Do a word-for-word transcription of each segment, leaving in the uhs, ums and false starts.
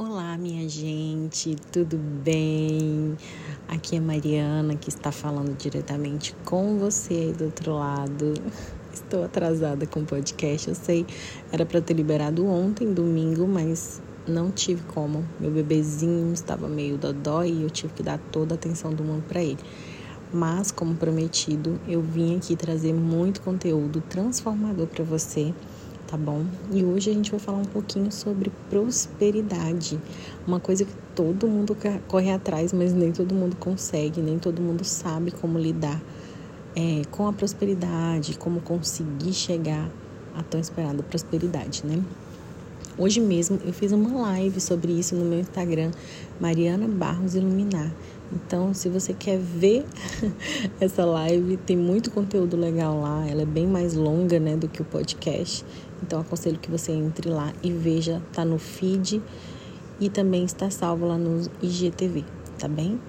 Olá, minha gente, tudo bem? Aqui é Mariana, que está falando diretamente com você aí do outro lado. Estou atrasada com o podcast, eu sei, era para ter liberado ontem, domingo, mas não tive como. Meu bebezinho estava meio dodó e eu tive que dar toda a atenção do mundo para ele. Mas, como prometido, eu vim aqui trazer muito conteúdo transformador para você. Tá bom? E hoje a gente vai falar um pouquinho sobre prosperidade, uma coisa que todo mundo corre atrás, mas nem todo mundo consegue, nem todo mundo sabe como lidar é, com a prosperidade, como conseguir chegar à tão esperada prosperidade, né? Hoje mesmo eu fiz uma live sobre isso no meu Instagram, Mariana Barros Iluminar. Então, se você quer ver essa live, tem muito conteúdo legal lá. Ela é bem mais longa, né, do que o podcast. Então, aconselho que você entre lá e veja. Tá no feed e também está salvo lá no I G T V, tá bem?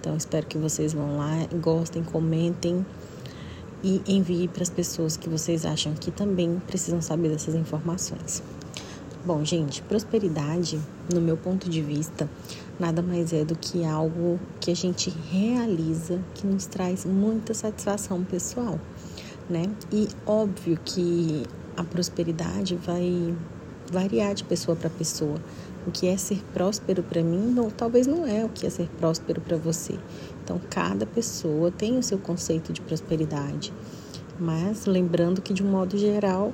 Então, espero que vocês vão lá, gostem, comentem e enviem para as pessoas que vocês acham que também precisam saber dessas informações. Bom, gente, prosperidade, no meu ponto de vista, nada mais é do que algo que a gente realiza, que nos traz muita satisfação pessoal, né? E óbvio que a prosperidade vai variar de pessoa para pessoa. O que é ser próspero para mim, não, talvez não é o que é ser próspero para você. Então, cada pessoa tem o seu conceito de prosperidade. Mas, lembrando que, de um modo geral,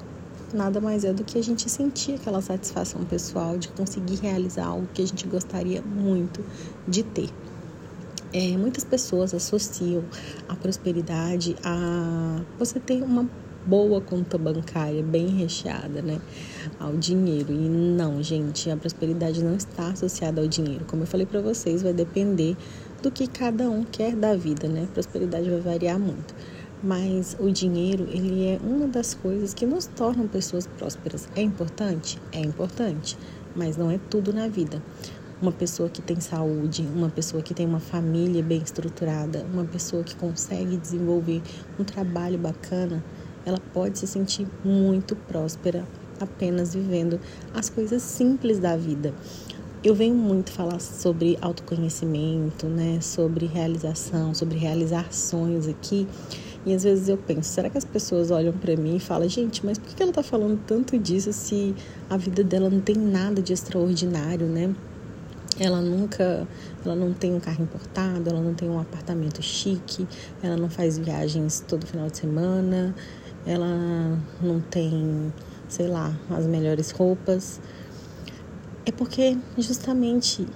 nada mais é do que a gente sentir aquela satisfação pessoal de conseguir realizar algo que a gente gostaria muito de ter. É, muitas pessoas associam a prosperidade a você ter uma boa conta bancária bem recheada, né, ao dinheiro. E não, gente, a prosperidade não está associada ao dinheiro. Como eu falei para vocês, vai depender do que cada um quer da vida, né? A prosperidade vai variar muito. Mas o dinheiro, ele é uma das coisas que nos tornam pessoas prósperas. É importante? É importante, mas não é tudo na vida. Uma pessoa que tem saúde, uma pessoa que tem uma família bem estruturada, uma pessoa que consegue desenvolver um trabalho bacana, ela pode se sentir muito próspera apenas vivendo as coisas simples da vida. Eu venho muito falar sobre autoconhecimento, né? Sobre realização, sobre realizar sonhos aqui. E às vezes eu penso, será que as pessoas olham pra mim e falam, gente, mas por que ela tá falando tanto disso se a vida dela não tem nada de extraordinário, né? Ela nunca, ela não tem um carro importado, ela não tem um apartamento chique, ela não faz viagens todo final de semana, ela não tem, sei lá, as melhores roupas. É porque justamente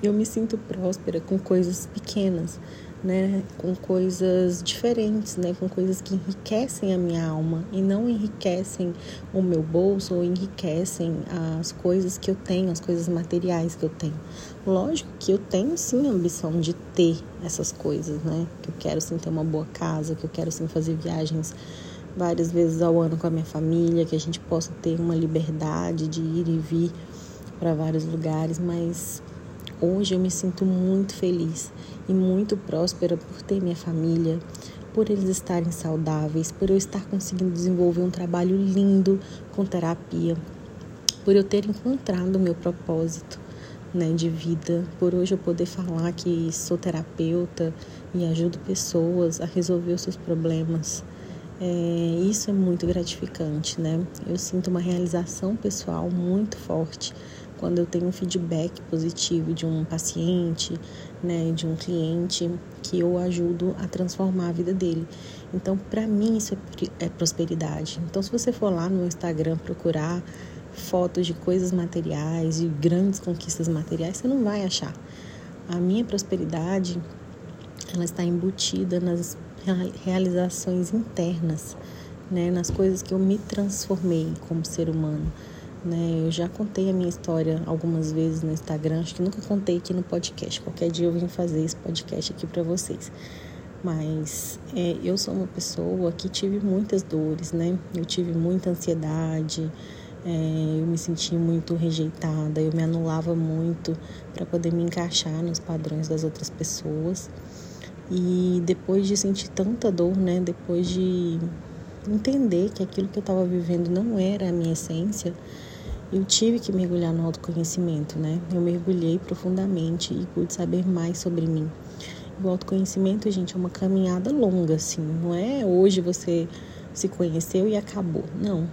eu me sinto próspera com coisas pequenas, né? Com coisas diferentes, né? Com coisas que enriquecem a minha alma e não enriquecem o meu bolso ou enriquecem as coisas que eu tenho, as coisas materiais que eu tenho. Lógico que eu tenho sim a ambição de ter essas coisas, né? Que eu quero sim ter uma boa casa, que eu quero sim fazer viagens várias vezes ao ano com a minha família, que a gente possa ter uma liberdade de ir e vir para vários lugares, mas hoje eu me sinto muito feliz e muito próspera por ter minha família, por eles estarem saudáveis, por eu estar conseguindo desenvolver um trabalho lindo com terapia, por eu ter encontrado o meu propósito, né, de vida, por hoje eu poder falar que sou terapeuta e ajudo pessoas a resolver os seus problemas. É, isso é muito gratificante, né? Eu sinto uma realização pessoal muito forte quando eu tenho um feedback positivo de um paciente, né, de um cliente que eu ajudo a transformar a vida dele. Então, para mim, isso é, é prosperidade. Então, se você for lá no Instagram procurar fotos de coisas materiais, de grandes conquistas materiais, você não vai achar. A minha prosperidade, ela está embutida nas realizações internas, né, nas coisas que eu me transformei como ser humano, né? Eu já contei a minha história algumas vezes no Instagram, acho que nunca contei aqui no podcast. Qualquer dia eu vim fazer esse podcast aqui para vocês. Mas é, eu sou uma pessoa que tive muitas dores, né? Eu tive muita ansiedade, é, eu me senti muito rejeitada, eu me anulava muito para poder me encaixar nos padrões das outras pessoas. E depois de sentir tanta dor, né, depois de entender que aquilo que eu estava vivendo não era a minha essência, eu tive que mergulhar no autoconhecimento, né? Eu mergulhei profundamente e pude saber mais sobre mim. O autoconhecimento, gente, é uma caminhada longa, assim. Não é hoje você se conheceu e acabou, não.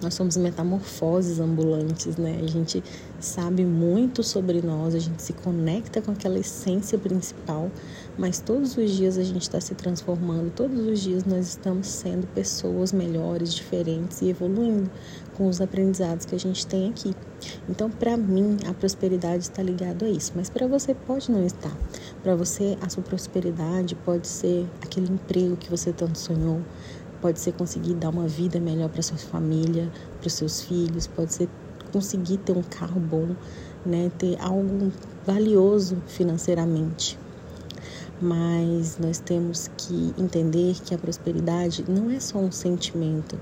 Nós somos metamorfoses ambulantes, né? A gente sabe muito sobre nós, a gente se conecta com aquela essência principal, mas todos os dias a gente está se transformando, todos os dias nós estamos sendo pessoas melhores, diferentes e evoluindo com os aprendizados que a gente tem aqui. Então, para mim, a prosperidade está ligada a isso, mas para você pode não estar. Para você, a sua prosperidade pode ser aquele emprego que você tanto sonhou, pode ser conseguir dar uma vida melhor para sua família, para os seus filhos, pode ser conseguir ter um carro bom, né? Ter algo valioso financeiramente. Mas nós temos que entender que a prosperidade não é só um sentimento,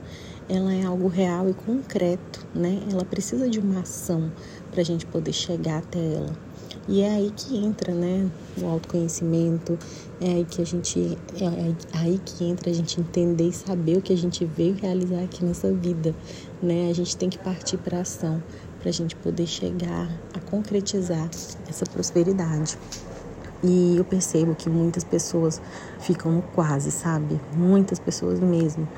ela é algo real e concreto, né? Ela precisa de uma ação para a gente poder chegar até ela. E é aí que entra, né, o autoconhecimento, é aí que a gente, é aí que entra a gente entender e saber o que a gente veio realizar aqui nessa vida, né? A gente tem que partir para a ação, para a gente poder chegar a concretizar essa prosperidade. E eu percebo que muitas pessoas ficam no quase, sabe? Muitas pessoas mesmo.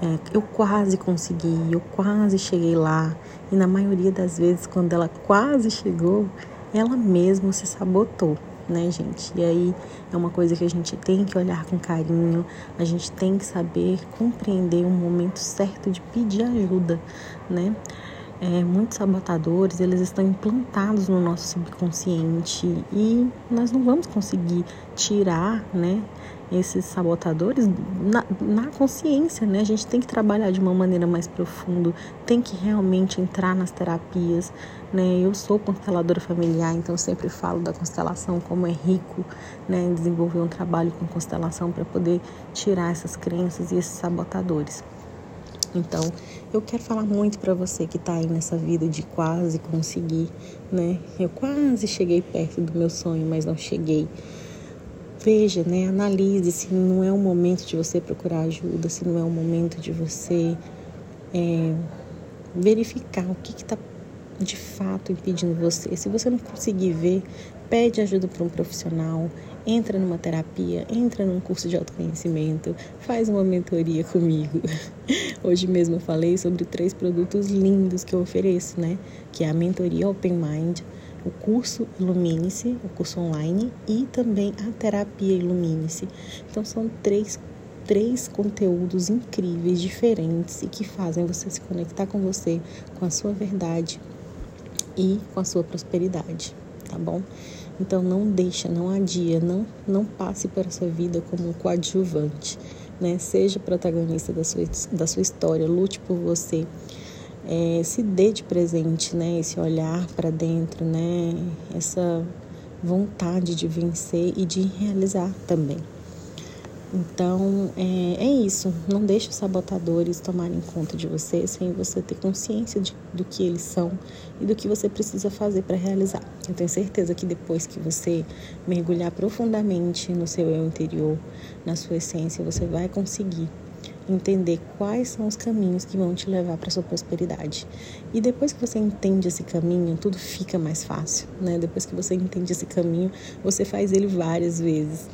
É, eu quase consegui, eu quase cheguei lá. E na maioria das vezes, quando ela quase chegou, ela mesma se sabotou, né, gente? E aí é uma coisa que a gente tem que olhar com carinho, a gente tem que saber compreender o momento certo de pedir ajuda, né? É, muitos sabotadores, eles estão implantados no nosso subconsciente e nós não vamos conseguir tirar, né, esses sabotadores na, na consciência, né? A gente tem que trabalhar de uma maneira mais profunda, tem que realmente entrar nas terapias, né? Eu sou consteladora familiar, então eu sempre falo da constelação como é rico, né, desenvolver um trabalho com constelação para poder tirar essas crenças e esses sabotadores. Então, eu quero falar muito para você que tá aí nessa vida de quase conseguir, né? Eu quase cheguei perto do meu sonho, mas não cheguei. Veja, né? Analise se não é o momento de você procurar ajuda, se não é o momento de você é, verificar o que que tá de fato impedindo você. Se você não conseguir ver, pede ajuda para um profissional, entra numa terapia, entra num curso de autoconhecimento, faz uma mentoria comigo. Hoje mesmo eu falei sobre três produtos lindos que eu ofereço, né? Que é a mentoria Open Mind, o curso Ilumine-se, o curso online, e também a terapia Ilumine-se. Então são três Três conteúdos incríveis, diferentes e que fazem você se conectar com você, com a sua verdade e com a sua prosperidade, tá bom? Então não deixa, não adia, não, não passe pela sua vida como um coadjuvante, né? Seja protagonista da sua, da sua história, lute por você, é, se dê de presente, né? Esse olhar para dentro, né? Essa vontade de vencer e de realizar também. Então, é, é isso. Não deixe os sabotadores tomarem conta de você sem você ter consciência de, do que eles são e do que você precisa fazer para realizar. Eu tenho certeza que depois que você mergulhar profundamente no seu eu interior, na sua essência, você vai conseguir entender quais são os caminhos que vão te levar para a sua prosperidade. E depois que você entende esse caminho, tudo fica mais fácil, né? Depois que você entende esse caminho, você faz ele várias vezes.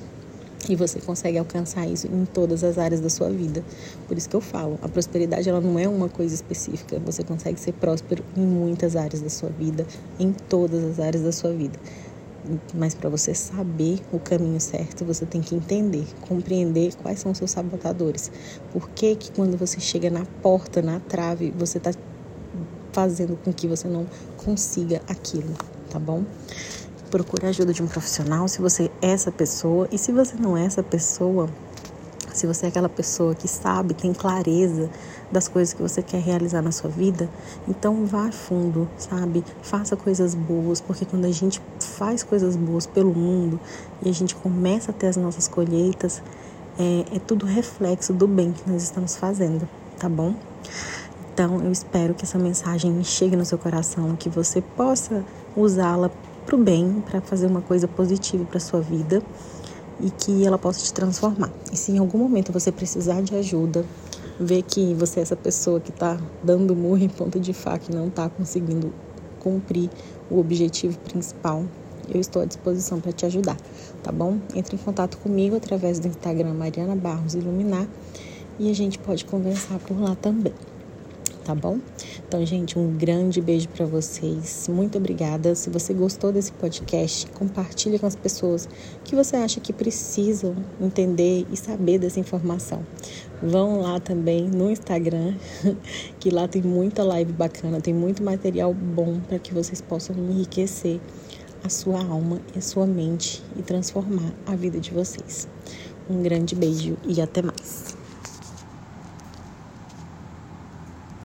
E você consegue alcançar isso em todas as áreas da sua vida. Por isso que eu falo, a prosperidade ela não é uma coisa específica. Você consegue ser próspero em muitas áreas da sua vida, em todas as áreas da sua vida. Mas para você saber o caminho certo, você tem que entender, compreender quais são os seus sabotadores. Por que que quando você chega na porta, na trave, você está fazendo com que você não consiga aquilo, tá bom? Procure a ajuda de um profissional se você é essa pessoa. E se você não é essa pessoa, se você é aquela pessoa que sabe, tem clareza das coisas que você quer realizar na sua vida, então vá fundo, sabe? Faça coisas boas, porque quando a gente faz coisas boas pelo mundo e a gente começa a ter as nossas colheitas, é, é tudo reflexo do bem que nós estamos fazendo, tá bom? Então, eu espero que essa mensagem chegue no seu coração, que você possa usá-la para o bem, para fazer uma coisa positiva para a sua vida e que ela possa te transformar. E se em algum momento você precisar de ajuda, ver que você é essa pessoa que está dando murro em ponta de faca e não está conseguindo cumprir o objetivo principal, eu estou à disposição para te ajudar, tá bom? Entre em contato comigo através do Instagram Mariana Barros Iluminar e a gente pode conversar por lá também, tá bom? Então, gente, um grande beijo para vocês, muito obrigada. Se você gostou desse podcast, compartilhe com as pessoas que você acha que precisam entender e saber dessa informação. Vão lá também no Instagram, que lá tem muita live bacana, tem muito material bom para que vocês possam enriquecer a sua alma e a sua mente e transformar a vida de vocês. Um grande beijo e até mais.